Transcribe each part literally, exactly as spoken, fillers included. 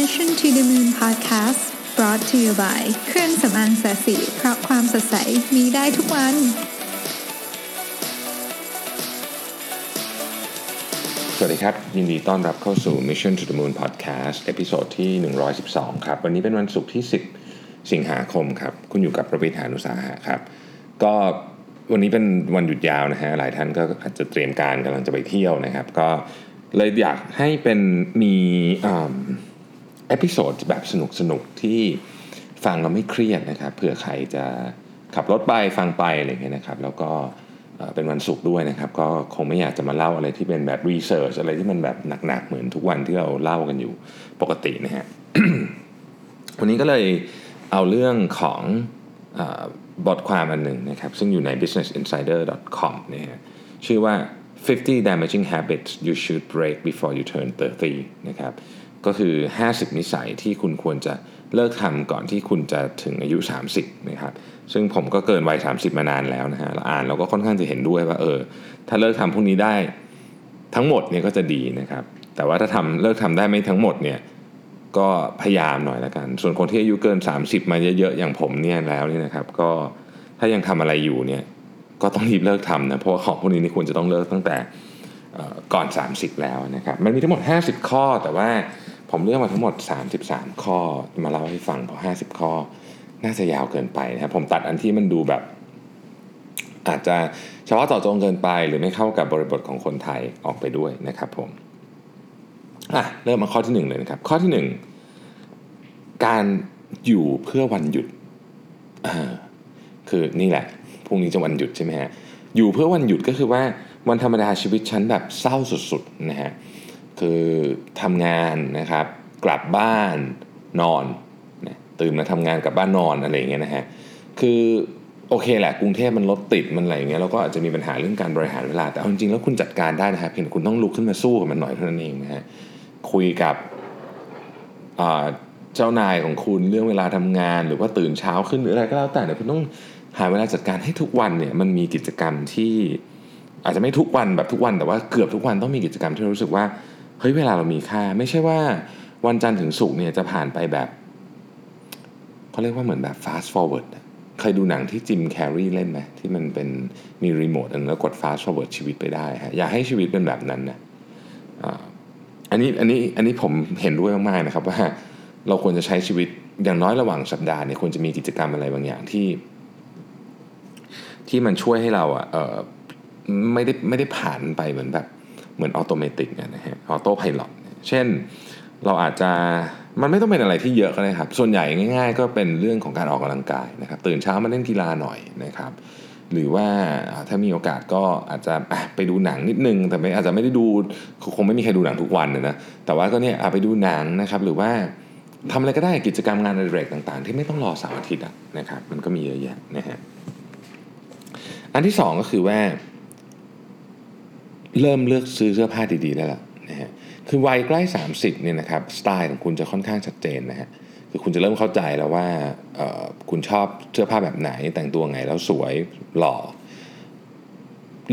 Mission to the Moon Podcast brought to you by เครื่องสำอางแสสีเพราะความสดใสมีได้ทุกวันสวัสดีครับยินดีต้อนรับเข้าสู่ Mission to the Moon Podcast ตอนที่หนึ่งร้อยสิบสองครับวันนี้เป็นวันศุกร์ที่สิบสิงหาคมครับคุณอยู่กับประวิตร หาญอุตสาหะครับก็วันนี้เป็นวันหยุดยาวนะฮะหลายท่านก็อาจจะเตรียมการกำลังจะไปเที่ยวนะครับก็เลยอยากให้เป็นมีเอพิโซดแบบสนุกสนุกที่ฟังเราไม่เครียดนะครับเผื่อใครจะขับรถไปฟังไปอะไรอย่างเงี้ยนะครับแล้วก็เป็นวันศุกร์ด้วยนะครับก็คงไม่อยากจะมาเล่าอะไรที่เป็นแบบรีเสิร์ชอะไรที่มันแบบหนักๆเหมือนทุกวันที่เราเล่ากันอยู่ปกตินะฮะ วันนี้ก็เลยเอาเรื่องของบทความอันหนึ่งนะครับซึ่งอยู่ใน บิสซิเนสอินไซเดอร์ ดอท คอม เนี่ยชื่อว่าห้าสิบ damaging habits you should break before you turn สามสิบนะครับก็คือห้าสิบนิสัยที่คุณควรจะเลิกทำก่อนที่คุณจะถึงอายุสามสิบนะครับซึ่งผมก็เกินวัยสามสิบมานานแล้วนะฮะอ่านเราก็ค่อนข้างจะเห็นด้วยว่าเออถ้าเลิกทำพวกนี้ได้ทั้งหมดเนี่ยก็จะดีนะครับแต่ว่าถ้าทำเลิกทำได้ไม่ทั้งหมดเนี่ยก็พยายามหน่อยละกันส่วนคนที่อายุเกินสามสิบมาเยอะๆอย่างผมเนี่ยแล้วนี่นะครับก็ถ้ายังทำอะไรอยู่เนี่ยก็ต้องรีบเลิกทำนะเพราะว่าของพวกนี้นี่ควรจะต้องเลิกตั้งแต่ก่อนสามสิบแล้วนะครับมันมีทั้งหมดห้าสิบข้อแต่ว่าผมเลือกมาทั้งหมดสามสิบสามข้อมาเล่าให้ฟังเพราะห้าสิบข้อน่าจะยาวเกินไปนะครับผมตัดอันที่มันดูแบบอาจจะเฉพาะเจาะจงเกินไปหรือไม่เข้ากับบริบทของคนไทยออกไปด้วยนะครับผมอ่ะเริ่มมาข้อที่หนึ่งเลยนะครับข้อที่หนึ่งการอยู่เพื่อวันหยุดคือนี่แหละพรุ่งนี้จะวันหยุดใช่ไหมฮะอยู่เพื่อวันหยุดก็คือว่าวันธรรมดาชีวิตฉันแบบเศร้าสุดๆนะฮะคือทำงานนะครับกลับบ้านนอนนะตื่นมาทำงานกลับบ้านนอนอะไรอย่างเงี้ยนะฮะคือโอเคแหละกรุงเทพมันรถติดมันอะไรอย่างเงี้ยแล้วก็อาจจะมีปัญหาเรื่องการบริหารเวลาแต่เอาจริงๆแล้วคุณจัดการได้นะครับเพียงคุณต้องลุกขึ้นมาสู้กับมันหน่อยเท่านั้นเองนะฮะคุยกับเจ้านายของคุณเรื่องเวลาทำงานหรือว่าตื่นเช้าขึ้นหรืออะไรก็แล้วแต่เนี่ยคุณต้องหาเวลาจัดการให้ทุกวันเนี่ยมันมีกิจกรรมที่อาจจะไม่ทุกวันแบบทุกวันแต่ว่าเกือบทุกวันต้องมีกิจกรรมที่รู้สึกว่าเฮ้ยเวลาเรามีค่าไม่ใช่ว่าวันจันทร์ถึงศุกร์เนี่ยจะผ่านไปแบบเขาเรียกว่าเหมือนแบบ fast forward เคยดูหนังที่จิมแคร์รีเล่นไหมที่มันเป็นมีรีโมทอันแล้วกด fast forward ชีวิตไปได้ฮะอย่าให้ชีวิตเป็นแบบนั้นนะอันนี้อันนี้อันนี้ผมเห็นด้วยมากๆนะครับว่าเราควรจะใช้ชีวิตอย่างน้อยระหว่างสัปดาห์เนี่ยควรจะมีกิจกรรมอะไรบางอย่างที่ที่มันช่วยให้เราอ่ะเอ่อไม่ได้ไม่ได้ผ่านไปเหมือนแบบเหมือนอัตโนมัตินะฮะออโต้ไพลอตเช่นเราอาจจะมันไม่ต้องเป็นอะไรที่เยอะก็ได้ครับส่วนใหญ่ง่ายๆก็เป็นเรื่องของการออกกำลังกายนะครับตื่นเช้ามาเล่นกีฬาหน่อยนะครับหรือว่าถ้ามีโอกาสก็อาจจะไปดูหนังนิดนึงแต่ไม่อาจจะไม่ได้ดูคงไม่มีใครดูหนังทุกวันนะแต่ว่าก็เนี่ยไปดูหนังนะครับหรือว่าทำอะไรก็ได้กิจกรรมงานอดิเรกต่างๆที่ไม่ต้องรอเสาร์อาทิตย์นะครับมันก็มีเยอะแยะนะฮะอันที่สองก็คือว่าเริ่มเลือกซื้อเสื้อผ้าดีๆได้แล้วนะฮะคือวัยใกล้สามสิบเนี่ยนะครับสไตล์ของคุณจะค่อนข้างชัดเจนนะฮะคือคุณจะเริ่มเข้าใจแล้วว่าเอ่อคุณชอบเสื้อผ้าแบบไหนแต่งตัวไงแล้วสวยหล่อ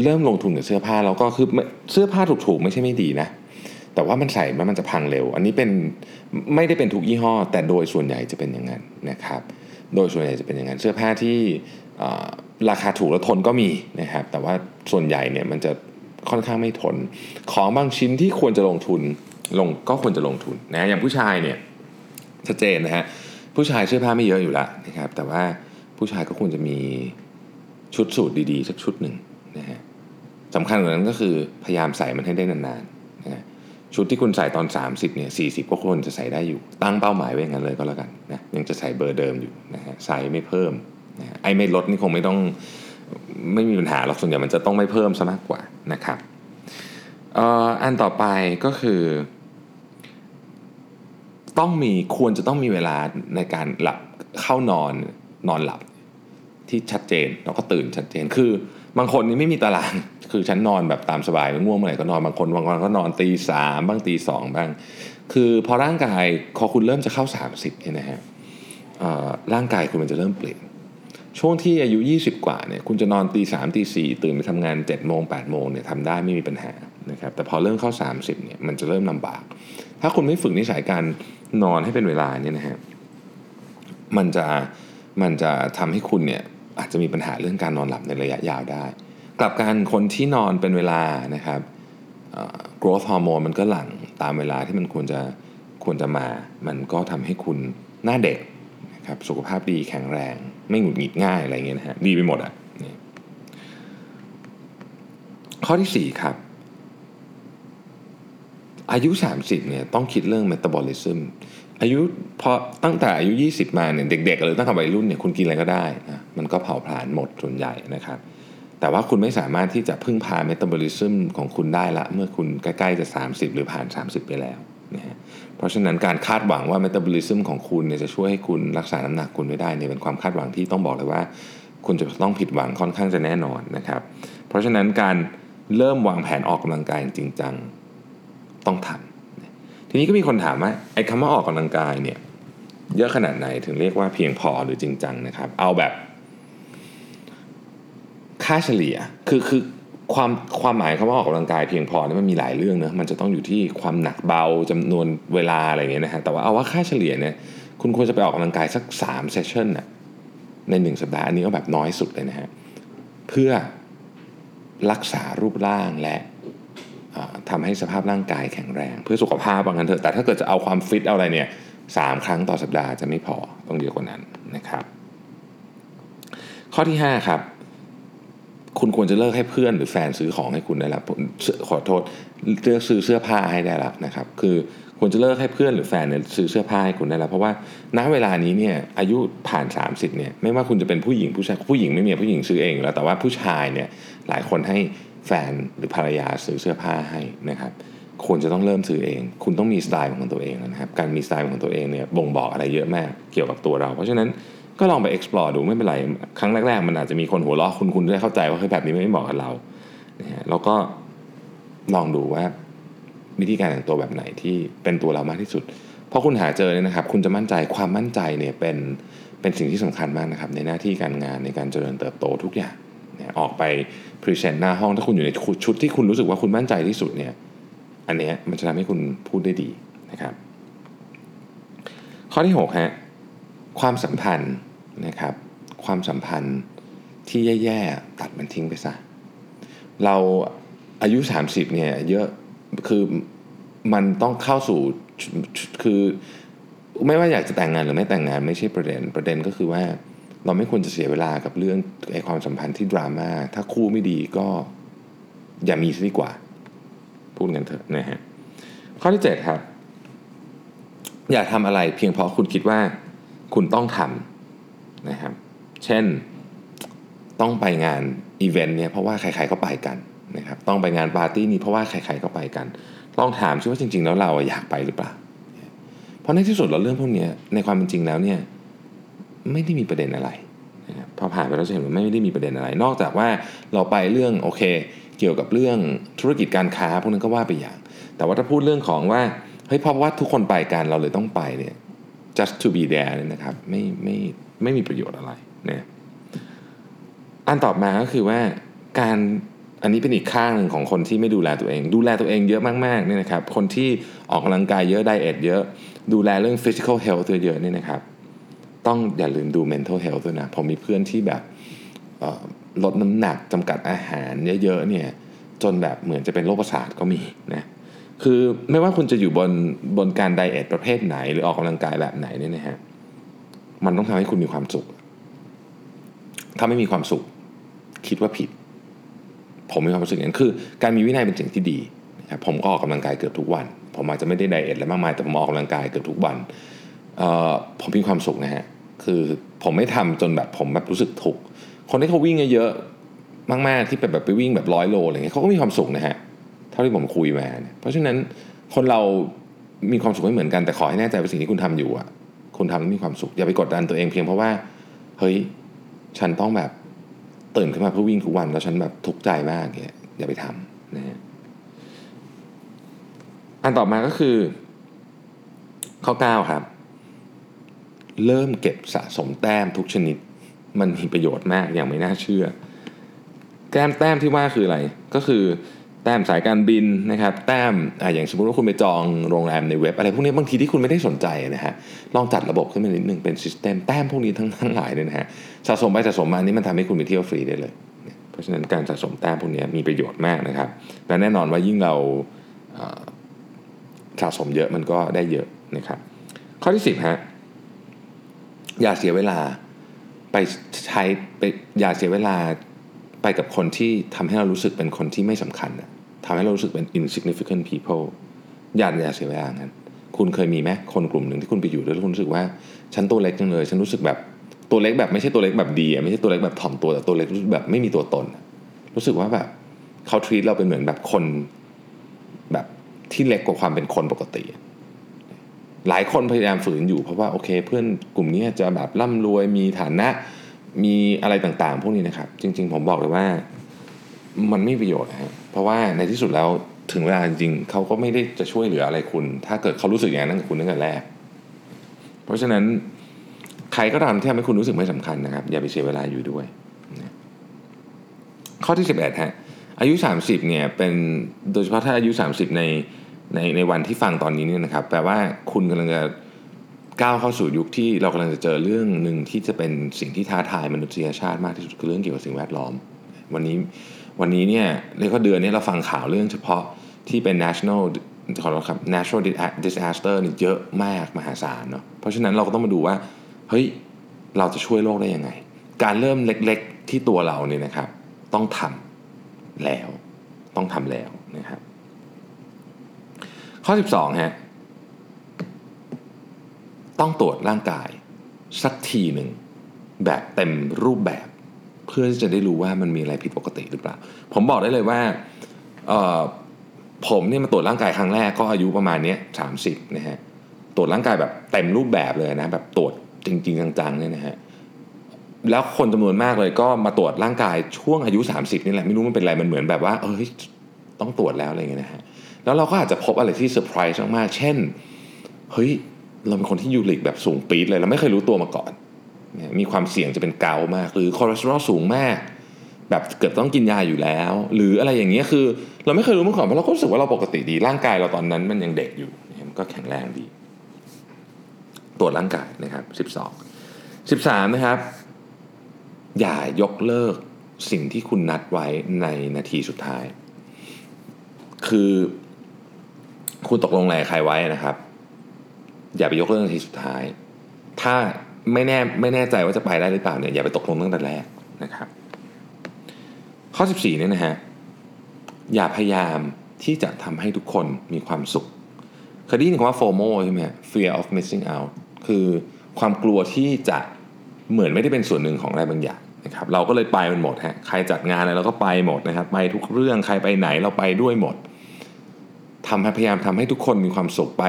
เริ่มลงทุนกับเสื้อผ้าแล้วก็คือเสื้อผ้าถูกๆไม่ใช่ไม่ดีนะแต่ว่ามันใส่แล้วมันจะพังเร็วอันนี้เป็นไม่ได้เป็นทุกยี่ห้อแต่โดยส่วนใหญ่จะเป็นอย่างนั้นนะครับโดยส่วนใหญ่จะเป็นอย่างนั้นเสื้อผ้าที่ราคาถูกและทนก็มีนะครับแต่ว่าส่วนใหญ่เนี่ยมันจะค่อนข้างไม่ทนของบางชิ้นที่ควรจะลงทุนลงก็ควรจะลงทุนนะอย่างผู้ชายเนี่ยชัดเจนนะฮะผู้ชายเสื้อผ้าไม่เยอะอยู่แล้วนะครับแต่ว่าผู้ชายก็ควรจะมีชุดสูทดีๆสักชุดหนึ่งนะฮะสำคัญกว่านั้นก็คือพยายามใส่มันให้ได้นานๆนะชุดที่คุณใส่ตอนสามสิบเนี่ยสี่สิบก็ควรจะใส่ได้อยู่ตั้งเป้าหมายไว้อย่างนั้นเลยก็แล้วกันนะยังจะใส่เบอร์เดิมอยู่นะฮะไซส์ไม่เพิ่มนะไอ้ไม่ลดนี่คงไม่ต้องไม่มีปัญหาหรอกส่วนใหญ่มันจะต้องไม่เพิ่มซะมากกว่านะครับเอ่ออันต่อไปก็คือต้องมีควรจะต้องมีเวลาในการหลับเข้านอนนอนหลับที่ชัดเจนแล้วก็ตื่นชัดเจนคือบางคนนี่ไม่มีตารางคือฉันนอนแบบตามสบายง่วงเมื่อไหร่ก็นอนบางคนบางคนก็นอนตีสามบ้างตีสองบ้างคือพอร่างกายพอคุณเริ่มจะเข้าสามสิบเนี่ยนะฮะร่างกายคุณมันจะเริ่มเปลี่ยนช่วงที่อายุยี่สิบกว่าเนี่ยคุณจะนอนตีสามตีสี่ตื่นไปทำงานเจ็ดโมงแปดโมงเนี่ยทำได้ไม่มีปัญหานะครับแต่พอเริ่มเข้าสามสิบเนี่ยมันจะเริ่มลำบากถ้าคุณไม่ฝึกนิสัยการ นอนให้เป็นเวลาเนี่ยนะฮะมันจะมันจะทำให้คุณเนี่ยอาจจะมีปัญหาเรื่องการนอนหลับในระยะยาวได้กลับกันคนที่นอนเป็นเวลานะครับgrowth hormone มันก็หลั่งตามเวลาที่มันควรจะควรจะมามันก็ทำให้คุณหน้าเด็กนะครับสุขภาพดีแข็งแรงไม่หงุดหงิดง่ายอะไรเงี้ยนะฮะดีไปหมดอ่ะข้อที่สี่ครับอายุสามสิบเนี่ยต้องคิดเรื่อง metabolism อายุพอตั้งแต่อายุยี่สิบมาเนี่ยเด็กๆหรือตั้งแต่วัยรุ่นเนี่ยคุณกินอะไรก็ได้นะมันก็เผาผลาญหมดส่วนใหญ่นะครับแต่ว่าคุณไม่สามารถที่จะพึ่งพาเมตาบอลิซึมของคุณได้ละเมื่อคุณใกล้ๆจะสามสิบหรือผ่านสามสิบไปแล้วนะฮะเพราะฉะนั้นการคาดหวังว่าเมตาบอลิซึมของคุณเนี่ยจะช่วยให้คุณรักษาน้ำหนักคุณไว้ได้เนี่ยเป็นความคาดหวังที่ต้องบอกเลยว่าคุณจะต้องผิดหวังค่อนข้างจะแน่นอนนะครับเพราะฉะนั้นการเริ่มวางแผนออกกำลังกายจริงจังต้องทำทีนี้ก็มีคนถามว่าไอ้คำว่าออกกำลังกายเนี่ยเยอะขนาดไหนถึงเรียกว่าเพียงพอหรือจริงจังนะครับเอาแบบค่าเฉลี่ยคือคือความความหมายคำว่าออกกำลังกายเพียงพอเนี่ยมันมีหลายเรื่องนะมันจะต้องอยู่ที่ความหนักเบาจำนวนเวลาอะไรเงี้ยนะฮะแต่ว่าเอาว่าค่าเฉลี่ยเนี่ยคุณควรจะไปออกกำลังกายสักสามเซสชั่นน่ะในหนึ่งสัปดาห์อันนี้ก็แบบน้อยสุดเลยนะฮะเพื่อรักษารูปร่างและทำให้สภาพร่างกายแข็งแรงเพื่อสุขภาพบางกันเถอะแต่ถ้าเกิดจะเอาความฟิตเอาอะไรเนี่ยสามครั้งต่อสัปดาห์จะไม่พอต้องเยอะกว่านั้นนะครับข้อที่ห้าครับคุณควรจะเลิกให้เพื่อนหรือแฟนซื้อของให้คุณได้ละขอโทษเลือกซื้อเสื้อผ้าให้ได้ละนะครับคือควรจะเลิกให้เพื่อนหรือแฟนเนี่ยซื้อเสื้อผ้าให้คุณได้ละเพราะว่าณเวลานี้เนี่ยอายุผ่านสามสิบเนี่ยไม่ว่าคุณจะเป็นผู้หญิงผู้ชายผู้หญิงไม่มีผู้หญิงซื้อเองอยู่แล้วแต่ว่าผู้ชายเนี่ยหลายคนให้แฟนหรือภรรยาซื้อเสื้อผ้าให้นะครับควรจะต้องเริ่มซื้อเองคุณต้องมีสไตล์ของตัวเองนะครับการมีสไตล์ของตัวเองเนี่ยบ่งบอกอะไรเยอะมากเกี่ยวกับตัวเราเพราะฉะนั้นก็ลองไป explore ดูไม่เป็นไรครั้งแรกๆมันอาจจะมีคนหัวเราะคุณคุณได้เข้าใจว่าเฮ้ยแบบนี้ไม่เหมาะกับเรานะฮะแล้วก็ลองดูว่าวิธีการแต่งตัวแบบไหนที่เป็นตัวเรามากที่สุดพอคุณหาเจอเนี่ยนะครับคุณจะมั่นใจความมั่นใจเนี่ยเป็นเป็นสิ่งที่สำคัญมากนะครับในหน้าที่การงานในการเจริญเติบโตทุกอย่างนะออกไป present หน้าห้องถ้าคุณอยู่ในชุดที่คุณรู้สึกว่าคุณมั่นใจที่สุดเนี่ยอันเนี้ยมันจะทำให้คุณพูดได้ดีนะครับข้อที่หกฮะความสัมพันธ์นะครับความสัมพันธ์ที่แย่ๆตัดมันทิ้งไปซะเราอายุสามสิบเนี่ยเยอะคือมันต้องเข้าสู่คือไม่ว่าอยากจะแต่งงานหรือไม่แต่งงานไม่ใช่ประเด็นประเด็นก็คือว่าเราไม่ควรจะเสียเวลากับเรื่องไอ้ความสัมพันธ์ที่ดราม่าถ้าคู่ไม่ดีก็อย่ามีซะดีกว่าพูดกันเถอะนะฮะข้อที่เจ็ดครับอย่าทำอะไรเพียงเพราะคุณคิดว่าคุณต้องทำนะครับเช่นต้องไปงานอีเวนต์เนี่ยเพราะว่าใครๆก็ไปกันนะครับต้องไปงานปาร์ตี้นี้เพราะว่าใครๆก็ไปกันลองถามซิว่าจริงๆแล้วเราอยากไปหรือเปล่าเพราะในที่สุดเราเรื่องพวกนี้ในความเป็นจริงแล้วเนี่ยไม่ได้มีประเด็นอะไรนะครับพอผ่านไปแล้วจะเห็นว่าไม่ได้มีประเด็นอะไรนอกจากว่าเราไปเรื่องโอเคเกี่ยวกับเรื่องธุรกิจการค้าพวกนั้นก็ว่าไปอย่างแต่ว่าถ้าพูดเรื่องของว่าเฮ้ยเพราะว่าทุกคนไปกันเราเลยต้องไปเนี่ยjust to be there นะครับไม่ไม่ไม่มีประโยชน์อะไรนะอันต่อมาก็คือว่าการอันนี้เป็นอีกข้างหนึ่งของคนที่ไม่ดูแลตัวเองดูแลตัวเองเยอะมากๆเนี่ยนะครับคนที่ออกกำลังกายเยอะไดเอทเยอะดูแลเรื่อง physical health ตัวเยอะเนี่ยนะครับต้องอย่าลืมดู mental health ด้วยนะผมมีเพื่อนที่แบบลดน้ำหนักจำกัดอาหารเยอะๆเนี่ยจนแบบเหมือนจะเป็นโรคประสาทก็มีนะคือไม่ว่าคุณจะอยู่บนบนการไดเอทประเภทไหนหรือออกกำลังกายแบบไหนเนี่ยนะฮะมันต้องทำให้คุณมีความสุขถ้าไม่มีความสุขคิดว่าผิดผมมีความรู้สึกอย่างนั้นคือการมีวินัยเป็นสิ่งที่ดีนะครับผมก็ออกกำลังกายเกือบทุกวันผมอาจจะไม่ได้ไดเอทอะไรมากมายแต่ผมออกกำลังกายเกือบทุกวันเอ่อผมมีความสุขนะฮะคือผมไม่ทำจนแบบผมแบบรู้สึกทุกข์คนที่เขาวิ่งเยอะๆมากๆที่แบบไปวิ่งแบบร้อยโลอะไรเงี้ยเขาก็มีความสุขนะฮะเท่าที่ผมคุยมาเนี่ยเพราะฉะนั้นคนเรามีความสุขไม่เหมือนกันแต่ขอให้แน่ใจว่าสิ่งที่คุณทำอยู่อ่ะคุณทำแล้วมีความสุขอย่าไปกดดันตัวเองเพียงเพราะว่าเฮ้ยฉันต้องแบบตื่นขึ้นมาเพื่อวิ่งทุกวันแล้วฉันแบบทุกข์ใจมากเงี้ยอย่าไปทำนะฮะอันต่อมาก็คือข้อเก้าครับเริ่มเก็บสะสมแต้มทุกชนิดมันมีประโยชน์มากอย่างไม่น่าเชื่อแต้มแต้มที่ว่าคืออะไรก็คือ แต้มสายการบินนะครับแต้ม อ, อย่างสมมติว่าคุณไปจองโรงแรมในเว็บอะไรพวกนี้บางทีที่คุณไม่ได้สนใจนะฮะลองจัดระบบขึ้นมานิดนึงเป็นซิสเต็มแต้มพวกนี้ทั้งทั้งหลายเนี่ยนะฮะสะสมไปสะสมมานี่มันทำให้คุณไปเที่ยวฟรีได้เลยเพราะฉะนั้นการสะสมแต้มพวกนี้มีประโยชน์มากนะครับและแน่นอนว่ายิ่งเราสะสมเยอะมันก็ได้เยอะนะครับข้อที่สิบฮะอย่าเสียเวลาไปใช้ไปอย่าเสียเวลาไปกับคนที่ทำให้เรารู้สึกเป็นคนที่ไม่สำคัญนะทำให้เรารู้สึกเป็น insignificant people อย่าอย่าเสียเวลางั้นคุณเคยมีไหมคนกลุ่มหนึ่งที่คุณไปอยู่ด้วยแล้วคุณรู้สึกว่าฉันตัวเล็กจังเลยฉันรู้สึกแบบตัวเล็กแบบไม่ใช่ตัวเล็กแบบดีไม่ใช่ตัวเล็กแบบถ่อมตัวแต่ตัวเล็กแบบไม่มีตัวตนรู้สึกว่าแบบเขา treat เราเป็นเหมือนแบบคนแบบที่เล็กกว่าความเป็นคนปกติหลายคนพยายามฝืนอยู่เพราะว่าโอเคเพื่อนกลุ่มนี้จะแบบร่ำรวยมีฐานะมีอะไรต่างๆพวกนี้นะครับจริงๆผมบอกเลยว่ามันไม่มีประโยชน์นะเพราะว่าในที่สุดแล้วถึงเวลาจริงๆเขาก็ไม่ได้จะช่วยเหลืออะไรคุณถ้าเกิดเขารู้สึกอย่างนั้นกับคุณตั้งแต่แรกเพราะฉะนั้นใครก็ตามที่ทำให้คุณรู้สึกไม่สำคัญนะครับอย่าไปเสียเวลาอยู่ด้วยนะข้อที่สิบเอ็ดฮะอายุสามสิบเนี่ยเป็นโดยเฉพาะถ้าอายุสามสิบในในในวันที่ฟังตอนนี้เนี่ยนะครับแปลว่าคุณกำลังจะก้าวเข้าสู่ยุคที่เรากำลังจะเจอเรื่องหนึ่งที่จะเป็นสิ่งที่ท้าทายมนุษยชาติมากที่สุดคือเรื่องเกี่ยวกับสิ่งแวดล้อมวันนี้วันนี้เนี่ยเรียกว่าเดือนนี้เราฟังข่าวเรื่องเฉพาะที่เป็น national ขอโทษครับ natural disaster นี่เยอะมากมหาศาลเนาะเพราะฉะนั้นเราก็ต้องมาดูว่าเฮ้ยเราจะช่วยโลกได้ยังไงการเริ่มเล็กๆที่ตัวเราเนี่ยนะครับต้องทำแล้วต้องทำแล้วนะครับข้อสิบสองฮะต้องตรวจร่างกายสักทีหนึ่งแบบเต็มรูปแบบเพื่อที่จะได้รู้ว่ามันมีอะไรผิดปกติหรือเปล่าผมบอกได้เลยว่าเอ่อผมเนี่ยมาตรวจร่างกายครั้งแรกก็อายุประมาณเนี้ยสามสิบนะฮะตรวจร่างกายแบบเต็มรูปแบบเลยนะแบบตรวจจริงๆจังๆเนี่ยนะฮะแล้วคนจำนวนมากเลยก็มาตรวจร่างกายช่วงอายุสามสิบนี่แหละไม่รู้มันเป็นอะไรมันเหมือนแบบว่าเอ้ยต้องตรวจแล้วอะไรเงี้ยนะฮะแล้วเราก็อาจจะพบอะไรที่เซอร์ไพรส์มากๆเช่นเฮ้ยเราเป็นคนที่ยูริกแบบสูงปี๊ดเลยเราไม่เคยรู้ตัวมาก่อนมีความเสี่ยงจะเป็นเกาต์มากหรือคอเลสเตอรอลสูงมากแบบเกือบต้องกินยาอยู่แล้วหรืออะไรอย่างเงี้ยคือเราไม่เคยรู้มาก่อนเพราะเราก็รู้สึกว่าเราปกติดีร่างกายเราตอนนั้นมันยังเด็กอยู่มันก็แข็งแรงดีตรวจร่างกายนะครับสิบสอง สิบสามนะครับอย่ายกเลิกสิ่งที่คุณนัดไว้ในนาทีสุดท้ายคือคุณตกลงอะไรใครไว้นะครับอย่าไปยกเลิกนาทีสุดท้ายถ้าไม่แน่ไม่แน่ใจว่าจะไปได้หรือเปล่าเนี่ยอย่าไปตกลงตั้งแต่แรกนะครับข้อสิบสี่เนี่ยนะฮะอย่าพยายามที่จะทำให้ทุกคนมีความสุขเคยได้ยินคำว่า โฟโม ใช่ไหม Fear of Missing Out คือความกลัวที่จะเหมือนไม่ได้เป็นส่วนหนึ่งของอะไรบางอย่างนะครับเราก็เลยไปมันหมดฮะใครจัดงานอะไรเราก็ไปหมดนะครับไปทุกเรื่องใครไปไหนเราไปด้วยหมดทำให้พยายามทำให้ทุกคนมีความสุขไป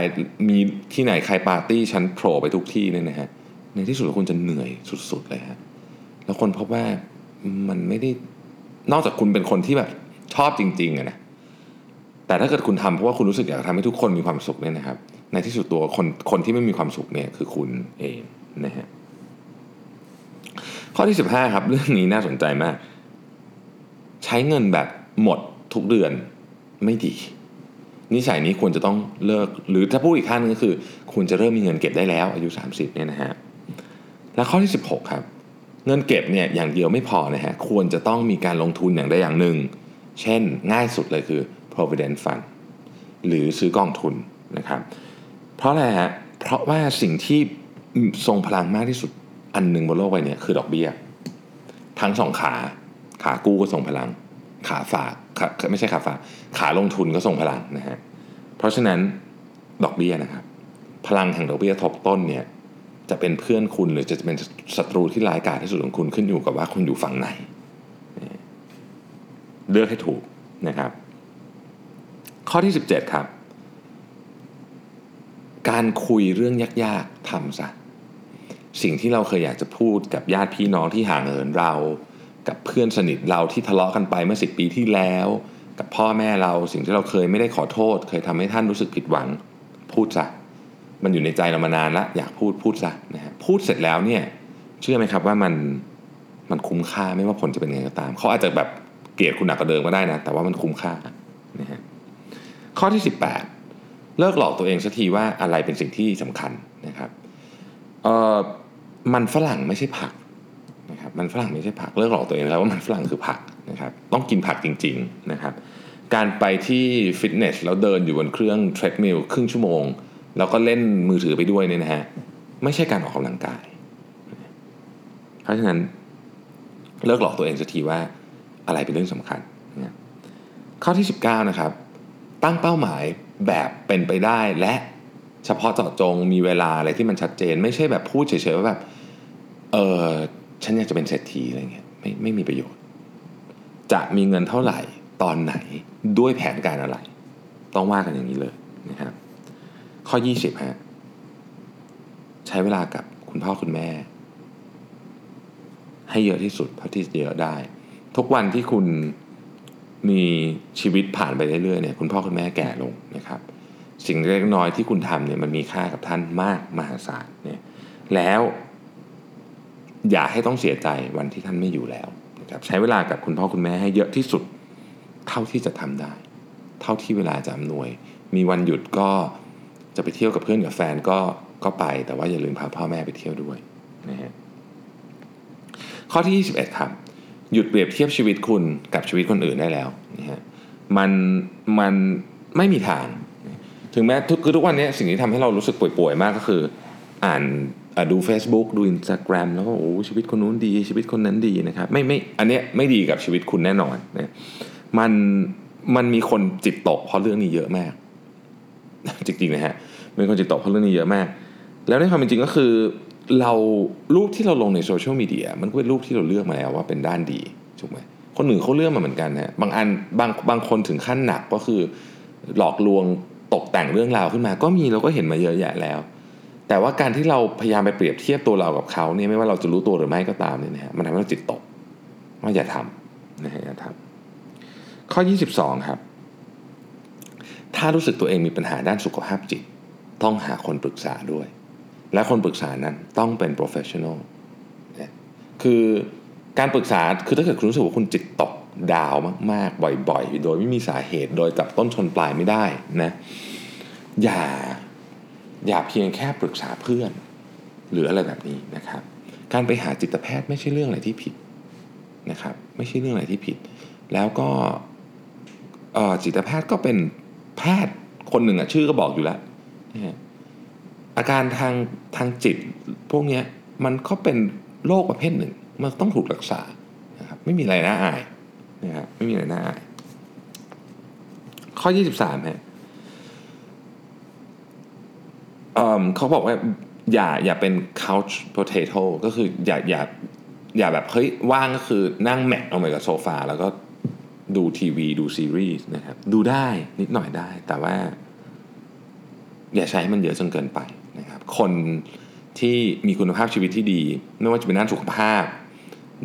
มีที่ไหนใครปาร์ตี้ฉันโผล่ไปทุกที่เนี่ยนะฮะในที่สุดคุณจะเหนื่อยสุดๆเลยฮะแล้วคนพบว่ามันไม่ได้นอกจากคุณเป็นคนที่แบบชอบจริงๆอะนะแต่ถ้าเกิดคุณทำเพราะว่าคุณรู้สึกอยากทำให้ทุกคนมีความสุขเนี่ยนะครับในที่สุดตัวคนคนที่ไม่มีความสุขเนี่ยคือคุณเองนะฮะข้อที่สิบห้าครับเรื่องนี้น่าสนใจมากใช้เงินแบบหมดทุกเดือนไม่ดีนิสัยนี้ควรจะต้องเลิกหรือถ้าพูดอีกขั้นนึงก็คือคุณจะเริ่มมีเงินเก็บได้แล้วอายุสามสิบเนี่ยนะฮะและข้อที่สิบหกครับเงินเก็บเนี่ยอย่างเดียวไม่พอนะฮะควรจะต้องมีการลงทุนอย่างใดอย่างหนึ่งเช่นง่ายสุดเลยคือ Provident Fund หรือซื้อกองทุนนะครับเพราะอะไรฮะเพราะว่าสิ่งที่ทรงพลังมากที่สุดอันหนึ่งบนโลกใบนี้คือดอกเบี้ยทั้งสองขาขากู้ก็ส่งพลังขาฝากไม่ใช่ขาฝากขาลงทุนก็ส่งพลังนะฮะเพราะฉะนั้นดอกเบี้ยนะครับพลังแห่งดอกเบี้ยทบต้นเนี่ยจะเป็นเพื่อนคุณหรือจะเป็นศัตรูที่ร้ายกาจที่สุดของคุณขึ้นอยู่กับว่าคุณอยู่ฝั่งไหนเลือกให้ถูกนะครับข้อที่สิบเจ็ดครับการคุยเรื่องยากๆทำซะสิ่งที่เราเคยอยากจะพูดกับญาติพี่น้องที่ห่างเหินเรากับเพื่อนสนิทเราที่ทะเลาะกันไปเมื่อสิบปีที่แล้วกับพ่อแม่เราสิ่งที่เราเคยไม่ได้ขอโทษเคยทำให้ท่านรู้สึกผิดหวังพูดซะมันอยู่ในใจเรามานานละอยากพูดพูดซะนะฮะพูดเสร็จแล้วเนี่ยเชื่อไหมครับว่ามันมันคุ้มค่าไม่ว่าผลจะเป็นยังไงก็ตามเขาอาจจะแบบเกลียดคุณหนักกว่าเดิมก็ได้นะแต่ว่ามันคุ้มค่า นะฮะข้อที่สิบแปดเลิกหลอกตัวเองสักทีว่าอะไรเป็นสิ่งที่สำคัญนะครับเอ่อมันฝรั่งไม่ใช่ผักนะครับมันฝรั่งไม่ใช่ผักเลิกหลอกตัวเองแล้วว่ามันฝรั่งคือผักนะครับต้องกินผักจริงๆนะครับการไปที่ฟิตเนสแล้วเดินอยู่บนเครื่องเทรดมิลครึ่งชั่วโมงแล้วก็เล่นมือถือไปด้วยเนี่ยนะฮะไม่ใช่การออกกำลังกายเพราะฉะนั้นเลิกหลอกตัวเองสักทีว่าอะไรเป็นเรื่องสำคัญนะข้อที่สิบเก้านะครับตั้งเป้าหมายแบบเป็นไปได้และเฉพาะเจาะจงมีเวลาอะไรที่มันชัดเจนไม่ใช่แบบพูดเฉยๆว่าแบบเออฉันอยากจะเป็นเศรษฐีอะไรเงี้ยไม่ไม่มีประโยชน์จะมีเงินเท่าไหร่ตอนไหนด้วยแผนการอะไรต้องว่ากันอย่างนี้เลยนะครับข้อยี่สิบฮะใช้เวลากับคุณพ่อคุณแม่ให้เยอะที่สุดเท่าที่เยอะได้ทุกวันที่คุณมีชีวิตผ่านไปเรื่อยๆเนี่ยคุณพ่อคุณแม่แก่ลงนะครับสิ่งเล็กน้อยที่คุณทำเนี่ยมันมีค่ากับท่านมากมหาศาลเนี่ยแล้วอย่าให้ต้องเสียใจวันที่ท่านไม่อยู่แล้วนะครับใช้เวลากับคุณพ่อคุณแม่ให้เยอะที่สุดเท่าที่จะทำได้เท่าที่เวลาจะอำนวยมีวันหยุดก็จะไปเที่ยวกับเพื่อนกับแฟนก็ก็ไปแต่ว่าอย่าลืมพาพ่อแม่ไปเที่ยวด้วยนะฮะข้อที่ยี่สิบเอ็ดครับหยุดเปรียบเทียบชีวิตคุณกับชีวิตคนอื่นได้แล้วนะฮะมันมันไม่มีทางถึงแม้คือทุกวันนี้สิ่งที่ทำให้เรารู้สึกป่วยๆมากก็คืออ่านดู Facebook ดู Instagram แล้วก็โอ้ชีวิตคนนู้นดีชีวิตคนนั้นดีนะครับไม่ไม่อันเนี้ยไม่ดีกับชีวิตคุณแน่นอนนะมันมันมีคนจิตตกเพราะเรื่องนี้เยอะมากจริงๆนะฮะมีคนจิตตกเพราะเรื่องนี้เยอะมากแล้วในความเป็นจริงก็คือเรารูปที่เราลงในโซเชียลมีเดียมันก็เป็นรูปที่เราเลือกมาแล้วว่าเป็นด้านดีถูกไหมคนหนึ่งเขาเลือกมาเหมือนกันนะบางอันบางบางคนถึงขั้นหนักก็คือหลอกลวงตกแต่งเรื่องราวขึ้นมาก็มีเราก็เห็นมาเยอะแยะแล้วแต่ว่าการที่เราพยายามไปเปรียบเทียบตัวเรากับเขาเนี่ยไม่ว่าเราจะรู้ตัวหรือไม่ก็ตามเนี่ยนะฮะมันทำให้เราจิตตกว่าอย่าทำนะฮะอย่าทำข้อยี่สิบสองครับถ้ารู้สึกตัวเองมีปัญหาด้านสุขภาพจิตต้องหาคนปรึกษาด้วยและคนปรึกษานั้นต้องเป็น professional คือการปรึกษาคือถ้าเกิดคุณรู้สึกว่าคุณจิตตกดาวมากๆบ่อยๆโดยไม่มีสาเหตุโดยจับต้นชนปลายไม่ได้นะอย่าอย่าเพียงแค่ปรึกษาเพื่อนหรืออะไรแบบนี้นะครับการไปหาจิตแพทย์ไม่ใช่เรื่องอะไรที่ผิดนะครับไม่ใช่เรื่องอะไรที่ผิดแล้วก็เอ่อจิตแพทย์ก็เป็นแพทย์คนหนึ่งอ่ะชื่อก็บอกอยู่แล้วนะอาการทางทางจิตพวกนี้มันก็เป็นโรคประเภทหนึ่งมันต้องถูกรักษานะครับไม่มีอะไรน่าอายนะครับไม่มีอะไรน่าอายข้อยี่สิบสามฮะเอ่อเขาบอกว่าอย่าอย่าเป็น couch potato ก็คืออย่าอย่าอย่าแบบเฮ้ยว่างก็คือนั่งแมทลงไปกับโซฟาแล้วก็ดูทีวีดูซีรีส์นะครับดูได้นิดหน่อยได้แต่ว่าอย่าใช้ให้มันเยอะจนเกินไปนะครับคนที่มีคุณภาพชีวิตที่ดีไม่ว่าจะเป็นด้านสุขภาพ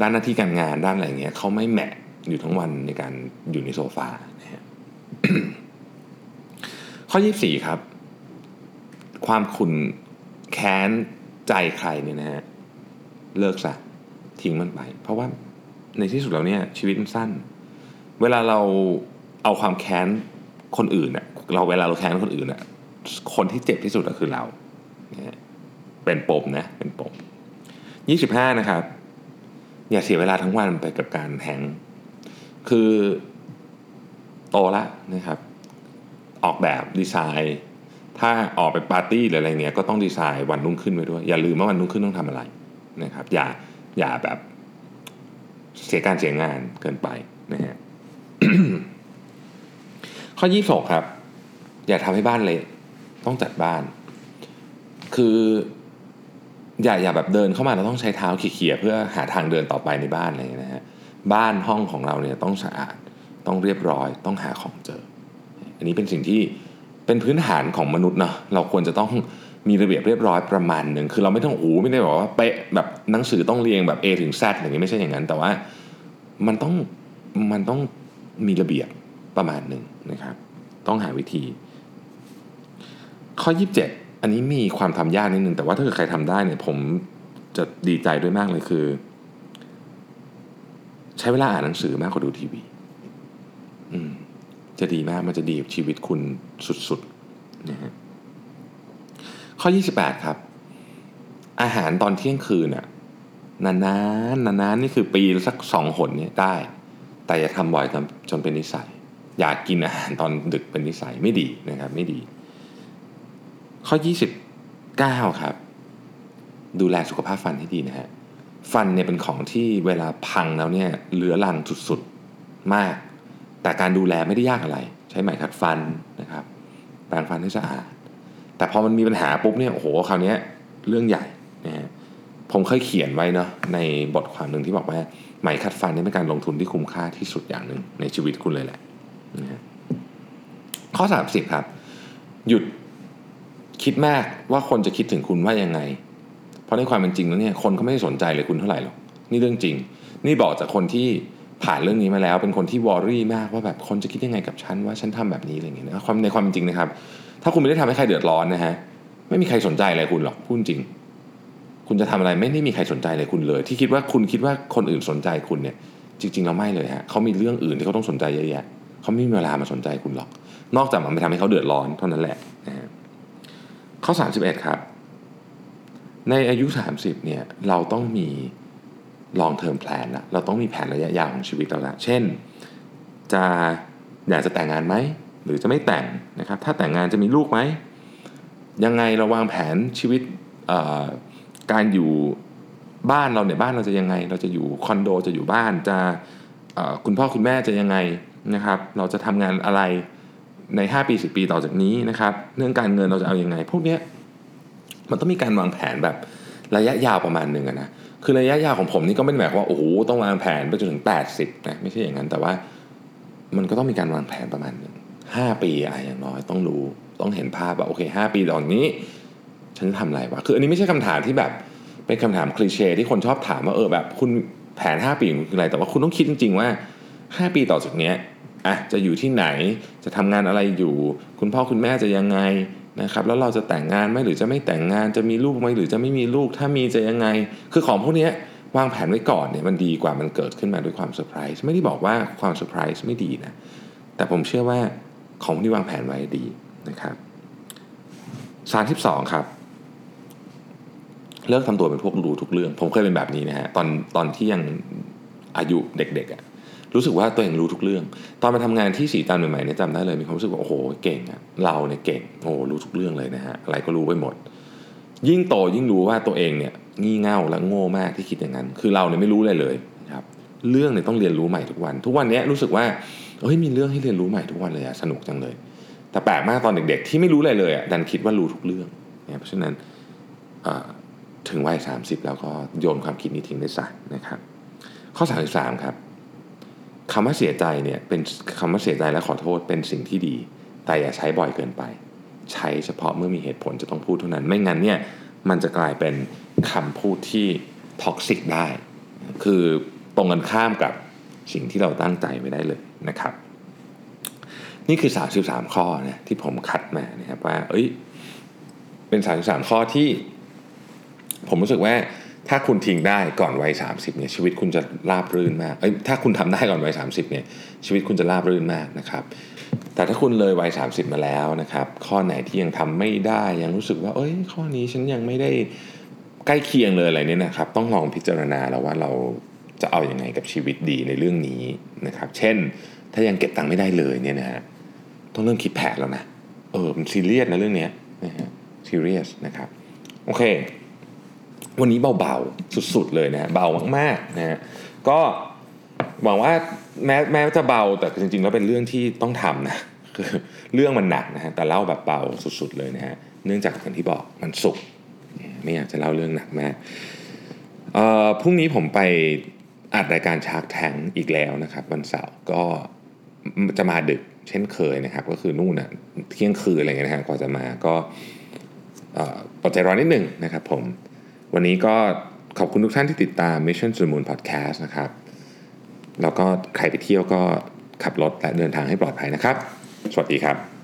ด้านหน้าที่การงานด้านอะไรอย่างเงี้ยเขาไม่แหมะอยู่ทั้งวันในการอยู่ในโซฟานะฮะ ข้อยี่สิบสี่ครับความขุ่นแค้นใจใครเนี่ยนะฮะเลิกซะทิ้งมันไปเพราะว่าในที่สุดแล้วเนี่ยชีวิตมันสั้นเวลาเราเอาความแค้นคนอื่นน่ะเราเวลาเราแค้นคนอื่นน่ะคนที่เจ็บที่สุดก็คือเราเป็นปมนะเป็นปมยี่สิบห้านะครับอย่าเสียเวลาทั้งวันไปกับการแฮงก์คือโตละนะครับออกแบบดีไซน์ถ้าออกไปปาร์ตี้หรืออะไรเงี้ยก็ต้องดีไซน์วันรุ่งขึ้นไว้ด้วยอย่าลืมว่าวันรุ่งขึ้นต้องทำอะไรนะครับอย่าอย่าแบบเสียการเสียงานเกินไปนะฮะ ข้อยี่สิบหกครับอย่าทำให้บ้านเละต้องจัดบ้านคืออย่าอย่าแบบเดินเข้ามาเราต้องใช้เท้าเขี่ยๆเพื่อหาทางเดินต่อไปในบ้านอะไรอย่างเงี้ยนะฮะบ้านห้องของเราเนี่ยต้องสะอาดต้องเรียบร้อยต้องหาของเจออันนี้เป็นสิ่งที่เป็นพื้นฐานของมนุษย์เนาะเราควรจะต้องมีระเบียบเรียบร้อยประมาณนึงคือเราไม่ต้องโอ้ไม่ได้บอกว่าเป๊ะแบบหนังสือต้องเรียงแบบ A ถึง Z อย่างงี้ไม่ใช่อย่างนั้นแต่ว่ามันต้องมันต้องมีระเบียบประมาณนึงนะครับต้องหาวิธีข้อยี่สิบเจ็ดอันนี้มีความทำยากนิดนึงแต่ว่าถ้าเกิดใครทำได้เนี่ยผมจะดีใจด้วยมากเลยคือใช้เวลาอ่านหนังสือมากกว่าดูทีวี จะดีมากมันจะดีกับชีวิตคุณสุดๆนะฮะข้อยี่สิบแปดครับอาหารตอนเที่ยงคืนน่ะนานๆนานๆนี่คือปีสักสองหนเนี่ยได้แต่อย่าทำบ่อยจนเป็นนิสัยอยากกินอาหารตอนดึกเป็นนิสัยไม่ดีนะครับไม่ดีข้อยี่สิบเก้าครับดูแลสุขภาพฟันให้ดีนะฮะฟันเนี่ยเป็นของที่เวลาพังแล้วเนี่ยเหลือรังสุดๆมากแต่การดูแลไม่ได้ยากอะไรใช้ไหมขัดฟันนะครับแปรงฟันให้สะอาดแต่พอมันมีปัญหาปุ๊บเนี่ยโอ้โหคราวนี้เรื่องใหญ่นะฮะผมเคยเขียนไว้เนาะในบทความนึงที่บอกว่าไหมขัดฟันนี่เป็นการลงทุนที่คุ้มค่าที่สุดอย่างนึงในชีวิตคุณเลยแหละนะฮะข้อสามสิบครับหยุดคิดมากว่าคนจะคิดถึงคุณว่ายังไงเพราะในความเป็นจริงแล้วเนี่ยคนเขาไม่ได้สนใจเลยคุณเท่าไหร่หรอกนี่เรื่องจริงนี่บอกจากคนที่ผ่านเรื่องนี้มาแล้วเป็นคนที่วอรี่มากว่าแบบคนจะคิดยังไงกับฉันว่าฉันทำแบบนี้อะไรอย่างเงี้ยนะความในความเป็นจริงนะครับถ้าคุณไม่ได้ทำให้ใครเดือดร้อนนะฮะไม่มีใครสนใจอะไรคุณหรอกพูดจริงคุณจะทำอะไรไม่ได้มีใครสนใจเลยคุณเลยที่คิดว่าคุณคิดว่าคนอื่นสนใจคุณเนี่ยจริงๆเราไม่เลยฮะเขามีเรื่องอื่นที่เขาต้องสนใจเยอะแยะเขาไม่มีเวลามาสนใจคุณหรอกนอกจากมันไปทำให้เขาเดือดร้อนเท่านั้นแหละนะฮะข้อสามสิบเอ็ดครับในอายุสามสิบเนี่ยเราต้องมี long term plan ละเราต้องมีแผนระยะยาวของชีวิตเราละเช่นจะอยากจะแต่งงานไหมหรือจะไม่แต่งนะครับถ้าแต่งงานจะมีลูกไหมยังไงเราวางแผนชีวิตการอยู่บ้านเราเนี่ยบ้านเราจะยังไงเราจะอยู่คอนโดจะอยู่บ้านจะคุณพ่อคุณแม่จะยังไงนะครับเราจะทำงานอะไรในห้าปีสิบปีต่อจากนี้นะครับเรื่องการเงินเราจะเอายังไงพวกเนี้ยมันต้องมีการวางแผนแบบระยะยาวประมาณนึงนะคือระยะยาวของผมนี่ก็ไม่ได้หมายความว่าโอ้โหต้องวางแผนไปจนถึงแปดสิบนะไม่ใช่อย่างนั้นแต่ว่ามันก็ต้องมีการวางแผนประมาณนึงห้าปีอ่ะอย่างน้อยต้องรู้ต้องเห็นภาพว่าโอเคห้าปีตอนนี้ฉันจะทำอะไรวะคืออันนี้ไม่ใช่คำถามที่แบบเป็นคำถามคลีเช่ที่คนชอบถามว่าเออแบบคุณแผนห้าปีคืออะไรแต่ว่าคุณต้องคิดจริงๆว่าห้าปีต่อจากนี้อ่ะจะอยู่ที่ไหนจะทำงานอะไรอยู่คุณพ่อคุณแม่จะยังไงนะครับแล้วเราจะแต่งงานไหมหรือจะไม่แต่งงานจะมีลูกไหมหรือจะไม่มีลูกถ้ามีจะยังไงคือของพวกนี้วางแผนไว้ก่อนเนี่ยมันดีกว่ามันเกิดขึ้นมาด้วยความเซอร์ไพรส์ไม่ได้บอกว่าความเซอร์ไพรส์ไม่ดีนะแต่ผมเชื่อว่าของที่วางแผนไว้ดีนะครับสามสิบสองครับเลิกทำตัวเป็นพวกรู้ทุกเรื่องผมเคยเป็นแบบนี้นะฮะตอนตอนที่ยังอายุเด็กๆอ่ะรู้สึกว่าตัวเองรู้ทุกเรื่องตอนมาทำงานที่สีตันใหม่ๆเนี่ยจำได้เลยมีความรู้สึกว่าโอ้โหเก่งอ่ะเราเนี่ยเก่งโอ้รู้ทุกเรื่องเลยนะฮะอะไรก็รู้ไปหมดยิ่งโตยิ่งรู้ว่าตัวเองเนี่ยงี่เง่าและโง่มากที่คิดอย่างนั้นคือเราเนี่ยไม่รู้อะไรเลยนะครับเรื่องเนี่ยต้องเรียนรู้ใหม่ทุกวันทุกวันนี้รู้สึกว่าเฮ้ยมีเรื่องให้เรียนรู้ใหม่ทุกวันเลยอ่ะสนุกจังเลยแต่แปลกมากตอนเด็กๆที่ไม่รู้อะไรเลยอ่ะดันคิดว่ารู้ทุกเรื่องนะเพราะฉะนั้นถึงวัยสามสิบแล้วก็โยนความคิดนี้ทิ้งได้ซะนะครับข้อสามสิบสามครับคำว่าเสียใจเนี่ยเป็นคำว่าเสียใจและขอโทษเป็นสิ่งที่ดีแต่อย่าใช้บ่อยเกินไปใช้เฉพาะเมื่อมีเหตุผลจะต้องพูดเท่านั้นไม่งั้นเนี่ยมันจะกลายเป็นคำพูดที่ท็อกซิกได้คือตรงกันข้ามกับสิ่งที่เราตั้งใจไม่ได้เลยนะครับนี่คือสามสิบสามข้อนะที่ผมคัดมานะครับว่าเอ้ยเป็นสามสิบสามข้อที่ผมรู้สึกว่าถ้าคุณทิ้งได้ก่อนวัยสามสิบเนี่ยชีวิตคุณจะราบรื่นมากเอ้ยถ้าคุณทำได้ก่อนวัยสามสิบเนี่ยชีวิตคุณจะราบรื่นมากนะครับแต่ถ้าคุณเลยวัยสามสิบมาแล้วนะครับข้อไหนที่ยังทำไม่ได้ยังรู้สึกว่าเอ้ยข้อนี้ฉันยังไม่ได้ใกล้เคียงเลยอะไรเนี่ยนะครับต้องลองพิจารณาแล้วว่าเราจะเอายังไงกับชีวิตดีในเรื่องนี้นะครับเช่นถ้ายังเก็บตังค์ไม่ได้เลยเนี่ยนะฮะต้องเริ่มคิดแผนแล้วนะเออมันซีเรียสนะเรื่องนี้นะฮะซีเรียสนะครับโอเควันนี้เบาๆสุดๆเลยนะฮะเบามากๆนะฮะก็หวังว่าแม้แม้จะเบาแต่จริงๆแล้วเป็นเรื่องที่ต้องทำนะคือเรื่องมันหนักนะฮะแต่เล่าแบบเบาสุดๆเลยนะฮะเนื่องจากอย่างที่บอกมันสุกไม่อยากจะเล่าเรื่องหนักมากเอ่อพรุ่งนี้ผมไปอัดรายการชาร์กแทงอีกแล้วนะครับวันเสาร์ก็จะมาดึกเช่นเคยนะครับก็คือนู่นน่ะเที่ยงคืนอะไรเงี้ยนะฮะกว่าจะมาก็เอ่ออดใจรอนิดนึงนะครับผมวันนี้ก็ขอบคุณทุกท่านที่ติดตาม Mission to the Moon Podcast นะครับแล้วก็ใครไปเที่ยวก็ขับรถและเดินทางให้ปลอดภัยนะครับสวัสดีครับ